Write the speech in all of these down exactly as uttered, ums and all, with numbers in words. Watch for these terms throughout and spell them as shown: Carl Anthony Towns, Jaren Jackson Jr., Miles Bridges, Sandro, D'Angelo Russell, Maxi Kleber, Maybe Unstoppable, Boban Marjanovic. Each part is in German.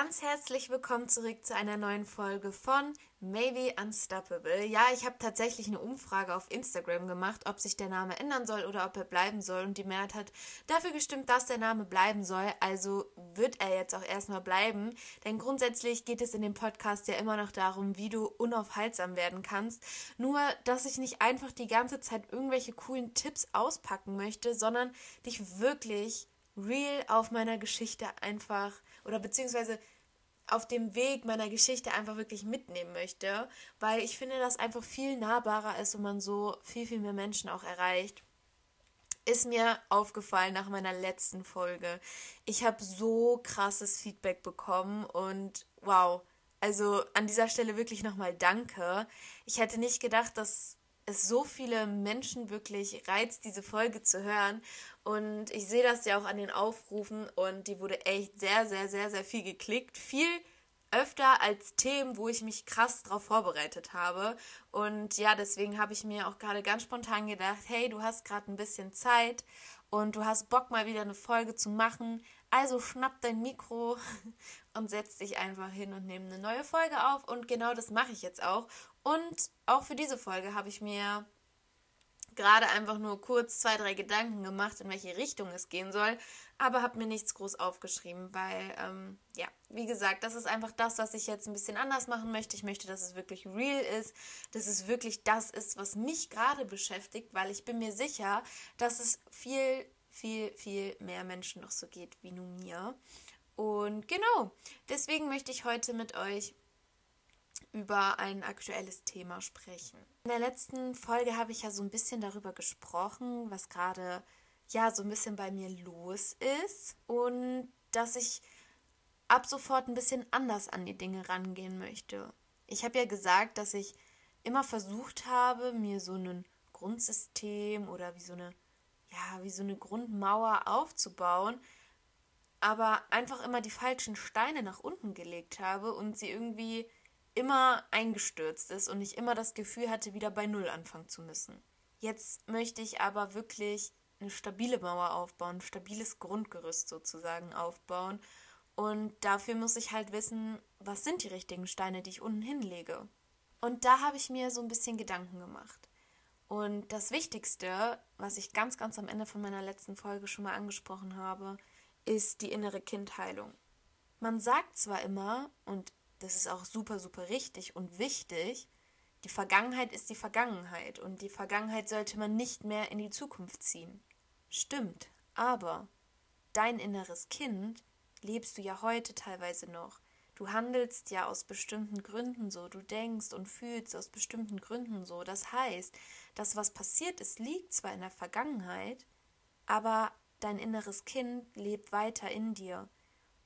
Ganz herzlich willkommen zurück zu einer neuen Folge von Maybe Unstoppable. Ja, ich habe tatsächlich eine Umfrage auf Instagram gemacht, ob sich der Name ändern soll oder ob er bleiben soll. Und die Mehrheit hat dafür gestimmt, dass der Name bleiben soll. Also wird er jetzt auch erstmal bleiben. Denn grundsätzlich geht es in dem Podcast ja immer noch darum, wie du unaufhaltsam werden kannst. Nur, dass ich nicht einfach die ganze Zeit irgendwelche coolen Tipps auspacken möchte, sondern dich wirklich real auf meiner Geschichte einfach oder beziehungsweise auf dem Weg meiner Geschichte einfach wirklich mitnehmen möchte, weil ich finde, dass einfach viel nahbarer ist und man so viel, viel mehr Menschen auch erreicht. Ist mir aufgefallen nach meiner letzten Folge. Ich habe so krasses Feedback bekommen und wow, also an dieser Stelle wirklich nochmal danke. Ich hätte nicht gedacht, dass es so viele Menschen wirklich reizt, diese Folge zu hören, und ich sehe das ja auch an den Aufrufen, und die wurde echt sehr, sehr, sehr, sehr viel geklickt, viel öfter als Themen, wo ich mich krass drauf vorbereitet habe. Und ja, deswegen habe ich mir auch gerade ganz spontan gedacht, hey, du hast gerade ein bisschen Zeit und du hast Bock, mal wieder eine Folge zu machen, also schnapp dein Mikro und setz dich einfach hin und nimm eine neue Folge auf, und genau das mache ich jetzt auch. Und auch für diese Folge habe ich mir gerade einfach nur kurz zwei, drei Gedanken gemacht, in welche Richtung es gehen soll, aber habe mir nichts groß aufgeschrieben, weil, ähm, ja, wie gesagt, das ist einfach das, was ich jetzt ein bisschen anders machen möchte. Ich möchte, dass es wirklich real ist, dass es wirklich das ist, was mich gerade beschäftigt, weil ich bin mir sicher, dass es viel, viel, viel mehr Menschen noch so geht wie nur mir. Und genau, deswegen möchte ich heute mit euch über ein aktuelles Thema sprechen. In der letzten Folge habe ich ja so ein bisschen darüber gesprochen, was gerade ja so ein bisschen bei mir los ist, und dass ich ab sofort ein bisschen anders an die Dinge rangehen möchte. Ich habe ja gesagt, dass ich immer versucht habe, mir so ein Grundsystem oder wie so eine ja, wie so eine Grundmauer aufzubauen, aber einfach immer die falschen Steine nach unten gelegt habe und sie irgendwie immer eingestürzt ist und ich immer das Gefühl hatte, wieder bei Null anfangen zu müssen. Jetzt möchte ich aber wirklich eine stabile Mauer aufbauen, ein stabiles Grundgerüst sozusagen aufbauen, und dafür muss ich halt wissen, was sind die richtigen Steine, die ich unten hinlege. Und da habe ich mir so ein bisschen Gedanken gemacht. Und das Wichtigste, was ich ganz, ganz am Ende von meiner letzten Folge schon mal angesprochen habe, ist die innere Kindheilung. Man sagt zwar immer, und das ist auch super, super richtig und wichtig, die Vergangenheit ist die Vergangenheit und die Vergangenheit sollte man nicht mehr in die Zukunft ziehen. Stimmt, aber dein inneres Kind lebst du ja heute teilweise noch. Du handelst ja aus bestimmten Gründen so, du denkst und fühlst aus bestimmten Gründen so. Das heißt, das, was passiert ist, liegt zwar in der Vergangenheit, aber dein inneres Kind lebt weiter in dir.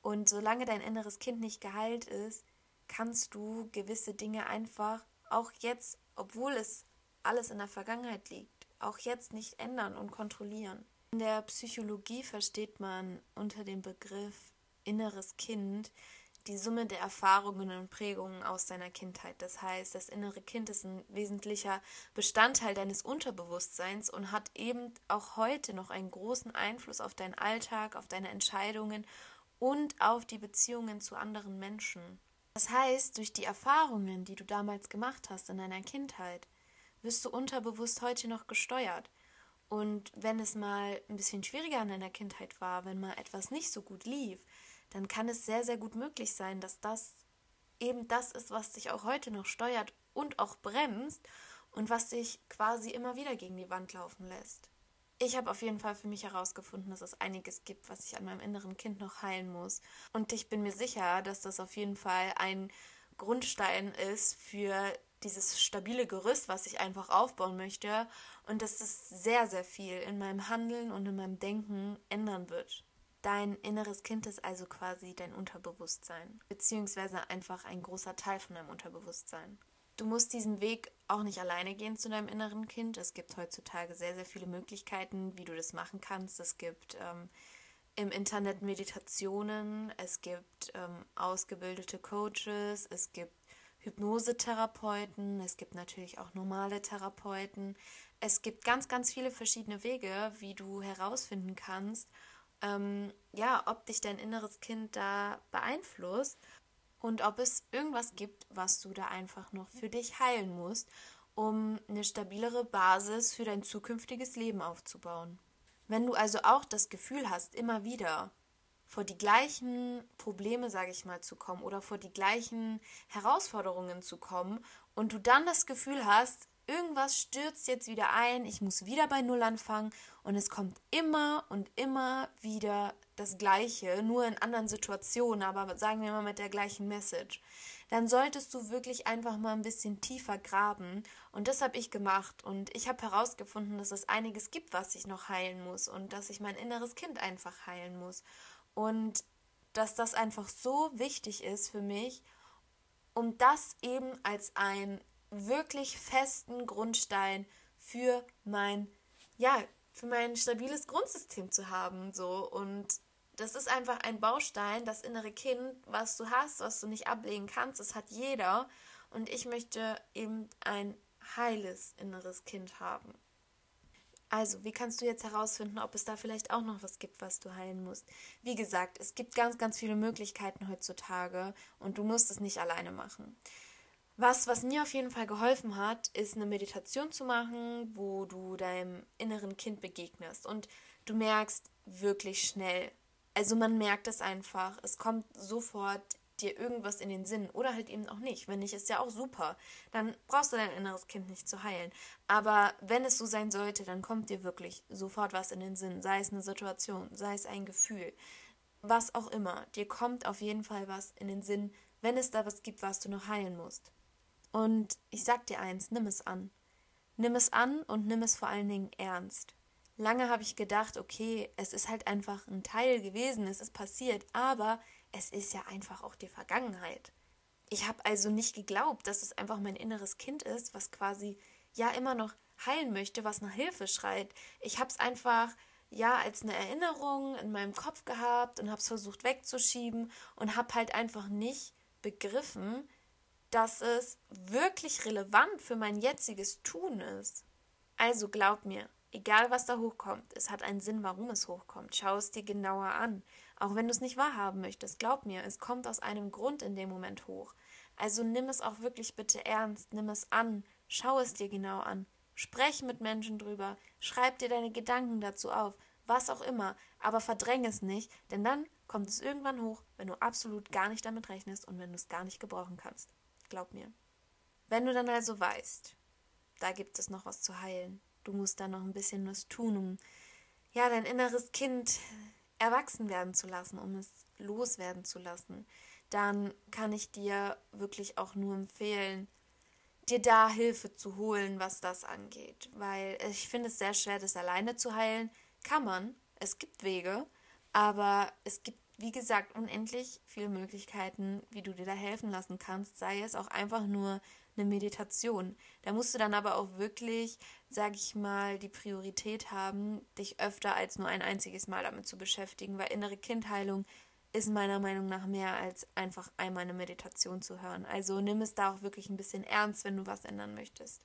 Und solange dein inneres Kind nicht geheilt ist, kannst du gewisse Dinge einfach auch jetzt, obwohl es alles in der Vergangenheit liegt, auch jetzt nicht ändern und kontrollieren. In der Psychologie versteht man unter dem Begriff inneres Kind die Summe der Erfahrungen und Prägungen aus deiner Kindheit. Das heißt, das innere Kind ist ein wesentlicher Bestandteil deines Unterbewusstseins und hat eben auch heute noch einen großen Einfluss auf deinen Alltag, auf deine Entscheidungen und auf die Beziehungen zu anderen Menschen. Das heißt, durch die Erfahrungen, die du damals gemacht hast in deiner Kindheit, wirst du unterbewusst heute noch gesteuert. Und wenn es mal ein bisschen schwieriger in deiner Kindheit war, wenn mal etwas nicht so gut lief, dann kann es sehr, sehr gut möglich sein, dass das eben das ist, was dich auch heute noch steuert und auch bremst und was dich quasi immer wieder gegen die Wand laufen lässt. Ich habe auf jeden Fall für mich herausgefunden, dass es einiges gibt, was ich an meinem inneren Kind noch heilen muss. Und ich bin mir sicher, dass das auf jeden Fall ein Grundstein ist für dieses stabile Gerüst, was ich einfach aufbauen möchte. Und dass das sehr, sehr viel in meinem Handeln und in meinem Denken ändern wird. Dein inneres Kind ist also quasi dein Unterbewusstsein, beziehungsweise einfach ein großer Teil von deinem Unterbewusstsein. Du musst diesen Weg auch nicht alleine gehen zu deinem inneren Kind. Es gibt heutzutage sehr, sehr viele Möglichkeiten, wie du das machen kannst. Es gibt ähm, im Internet Meditationen, es gibt ähm, ausgebildete Coaches, es gibt Hypnosetherapeuten, es gibt natürlich auch normale Therapeuten. Es gibt ganz, ganz viele verschiedene Wege, wie du herausfinden kannst, ähm, ja, ob dich dein inneres Kind da beeinflusst und ob es irgendwas gibt, was du da einfach noch für dich heilen musst, um eine stabilere Basis für dein zukünftiges Leben aufzubauen. Wenn du also auch das Gefühl hast, immer wieder vor die gleichen Probleme, sage ich mal, zu kommen oder vor die gleichen Herausforderungen zu kommen und du dann das Gefühl hast, irgendwas stürzt jetzt wieder ein, ich muss wieder bei Null anfangen und es kommt immer und immer wieder das Gleiche, nur in anderen Situationen, aber sagen wir mal mit der gleichen Message, dann solltest du wirklich einfach mal ein bisschen tiefer graben und das habe ich gemacht und ich habe herausgefunden, dass es einiges gibt, was ich noch heilen muss und dass ich mein inneres Kind einfach heilen muss und dass das einfach so wichtig ist für mich, um das eben als ein wirklich festen Grundstein für mein, ja, für mein stabiles Grundsystem zu haben, so. Und das ist einfach ein Baustein, das innere Kind, was du hast, was du nicht ablegen kannst, das hat jeder. Und ich möchte eben ein heiles inneres Kind haben. Also, wie kannst du jetzt herausfinden, ob es da vielleicht auch noch was gibt, was du heilen musst? Wie gesagt, es gibt ganz, ganz viele Möglichkeiten heutzutage und du musst es nicht alleine machen. Was, was mir auf jeden Fall geholfen hat, ist eine Meditation zu machen, wo du deinem inneren Kind begegnest und du merkst wirklich schnell, also man merkt es einfach, es kommt sofort dir irgendwas in den Sinn oder halt eben auch nicht, wenn nicht, ist ja auch super, dann brauchst du dein inneres Kind nicht zu heilen, aber wenn es so sein sollte, dann kommt dir wirklich sofort was in den Sinn, sei es eine Situation, sei es ein Gefühl, was auch immer, dir kommt auf jeden Fall was in den Sinn, wenn es da was gibt, was du noch heilen musst. Und ich sag dir eins, nimm es an. Nimm es an und nimm es vor allen Dingen ernst. Lange habe ich gedacht, okay, es ist halt einfach ein Teil gewesen, es ist passiert, aber es ist ja einfach auch die Vergangenheit. Ich habe also nicht geglaubt, dass es einfach mein inneres Kind ist, was quasi ja immer noch heilen möchte, was nach Hilfe schreit. Ich habe es einfach ja als eine Erinnerung in meinem Kopf gehabt und habe es versucht wegzuschieben und habe halt einfach nicht begriffen, dass es wirklich relevant für mein jetziges Tun ist. Also glaub mir, egal was da hochkommt, es hat einen Sinn, warum es hochkommt. Schau es dir genauer an. Auch wenn du es nicht wahrhaben möchtest, glaub mir, es kommt aus einem Grund in dem Moment hoch. Also nimm es auch wirklich bitte ernst, nimm es an, schau es dir genau an. Sprech mit Menschen drüber, schreib dir deine Gedanken dazu auf, was auch immer, aber verdräng es nicht, denn dann kommt es irgendwann hoch, wenn du absolut gar nicht damit rechnest und wenn du es gar nicht gebrauchen kannst. Glaub mir. Wenn du dann also weißt, da gibt es noch was zu heilen, du musst da noch ein bisschen was tun, um ja, dein inneres Kind erwachsen werden zu lassen, um es loswerden zu lassen, dann kann ich dir wirklich auch nur empfehlen, dir da Hilfe zu holen, was das angeht. Weil ich finde es sehr schwer, das alleine zu heilen. Kann man, es gibt Wege, aber es gibt, wie gesagt, unendlich viele Möglichkeiten, wie du dir da helfen lassen kannst, sei es auch einfach nur eine Meditation. Da musst du dann aber auch wirklich, sage ich mal, die Priorität haben, dich öfter als nur ein einziges Mal damit zu beschäftigen, weil innere Kindheilung ist meiner Meinung nach mehr als einfach einmal eine Meditation zu hören. Also nimm es da auch wirklich ein bisschen ernst, wenn du was ändern möchtest.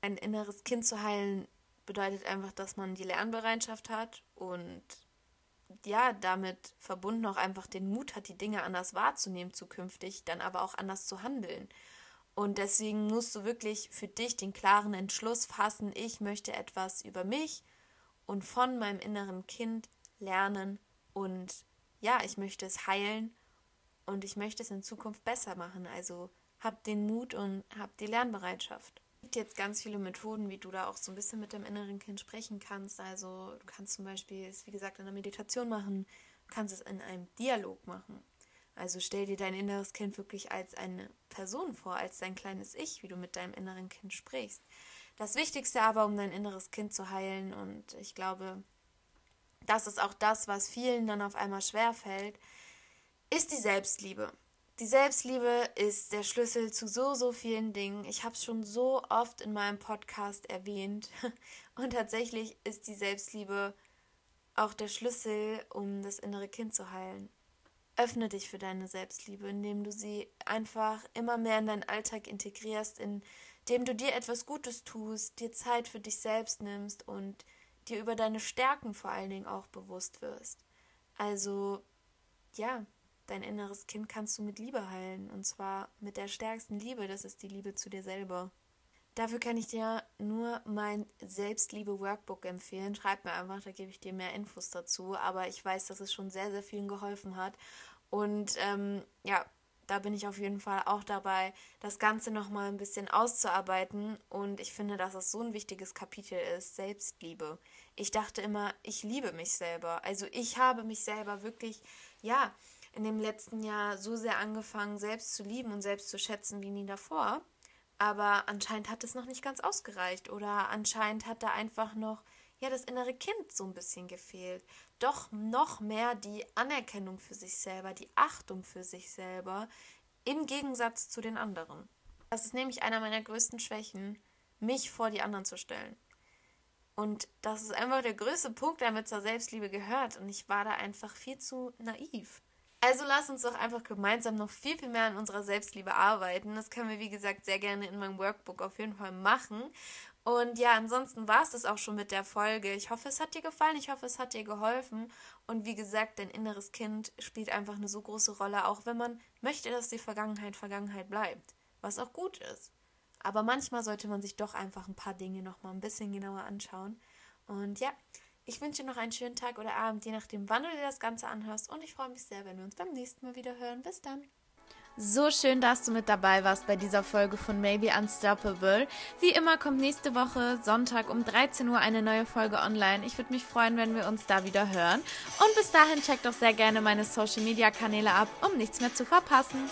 Ein inneres Kind zu heilen bedeutet einfach, dass man die Lernbereitschaft hat und ja, damit verbunden auch einfach den Mut hat, die Dinge anders wahrzunehmen zukünftig, dann aber auch anders zu handeln. Und deswegen musst du wirklich für dich den klaren Entschluss fassen, ich möchte etwas über mich und von meinem inneren Kind lernen und ja, ich möchte es heilen und ich möchte es in Zukunft besser machen. Also hab den Mut und hab die Lernbereitschaft. Es gibt jetzt ganz viele Methoden, wie du da auch so ein bisschen mit deinem inneren Kind sprechen kannst. Also du kannst zum Beispiel es, wie gesagt, in einer Meditation machen, du kannst es in einem Dialog machen. Also stell dir dein inneres Kind wirklich als eine Person vor, als dein kleines Ich, wie du mit deinem inneren Kind sprichst. Das Wichtigste aber, um dein inneres Kind zu heilen, und ich glaube, das ist auch das, was vielen dann auf einmal schwerfällt, ist die Selbstliebe. Die Selbstliebe ist der Schlüssel zu so, so vielen Dingen. Ich habe es schon so oft in meinem Podcast erwähnt. Und tatsächlich ist die Selbstliebe auch der Schlüssel, um das innere Kind zu heilen. Öffne dich für deine Selbstliebe, indem du sie einfach immer mehr in deinen Alltag integrierst, indem du dir etwas Gutes tust, dir Zeit für dich selbst nimmst und dir über deine Stärken vor allen Dingen auch bewusst wirst. Also, ja, dein inneres Kind kannst du mit Liebe heilen, und zwar mit der stärksten Liebe, das ist die Liebe zu dir selber. Dafür kann ich dir nur mein Selbstliebe-Workbook empfehlen. Schreib mir einfach, da gebe ich dir mehr Infos dazu, aber ich weiß, dass es schon sehr, sehr vielen geholfen hat. Und ähm, ja, da bin ich auf jeden Fall auch dabei, das Ganze nochmal ein bisschen auszuarbeiten, und ich finde, dass das so ein wichtiges Kapitel ist, Selbstliebe. Ich dachte immer, ich liebe mich selber. Also ich habe mich selber wirklich, ja, in dem letzten Jahr so sehr angefangen, selbst zu lieben und selbst zu schätzen wie nie davor. Aber anscheinend hat es noch nicht ganz ausgereicht, oder anscheinend hat da einfach noch, ja, das innere Kind so ein bisschen gefehlt. Doch noch mehr die Anerkennung für sich selber, die Achtung für sich selber im Gegensatz zu den anderen. Das ist nämlich einer meiner größten Schwächen, mich vor die anderen zu stellen. Und das ist einfach der größte Punkt, der mir zur Selbstliebe gehört, und ich war da einfach viel zu naiv. Also lass uns doch einfach gemeinsam noch viel, viel mehr an unserer Selbstliebe arbeiten. Das können wir, wie gesagt, sehr gerne in meinem Workbook auf jeden Fall machen. Und ja, ansonsten war es das auch schon mit der Folge. Ich hoffe, es hat dir gefallen. Ich hoffe, es hat dir geholfen. Und wie gesagt, dein inneres Kind spielt einfach eine so große Rolle, auch wenn man möchte, dass die Vergangenheit Vergangenheit bleibt. Was auch gut ist. Aber manchmal sollte man sich doch einfach ein paar Dinge nochmal ein bisschen genauer anschauen. Und ja, ich wünsche dir noch einen schönen Tag oder Abend, je nachdem, wann du dir das Ganze anhörst. Und ich freue mich sehr, wenn wir uns beim nächsten Mal wieder hören. Bis dann! So schön, dass du mit dabei warst bei dieser Folge von Maybe Unstoppable. Wie immer kommt nächste Woche Sonntag um dreizehn Uhr eine neue Folge online. Ich würde mich freuen, wenn wir uns da wieder hören. Und bis dahin checkt doch sehr gerne meine Social Media Kanäle ab, um nichts mehr zu verpassen.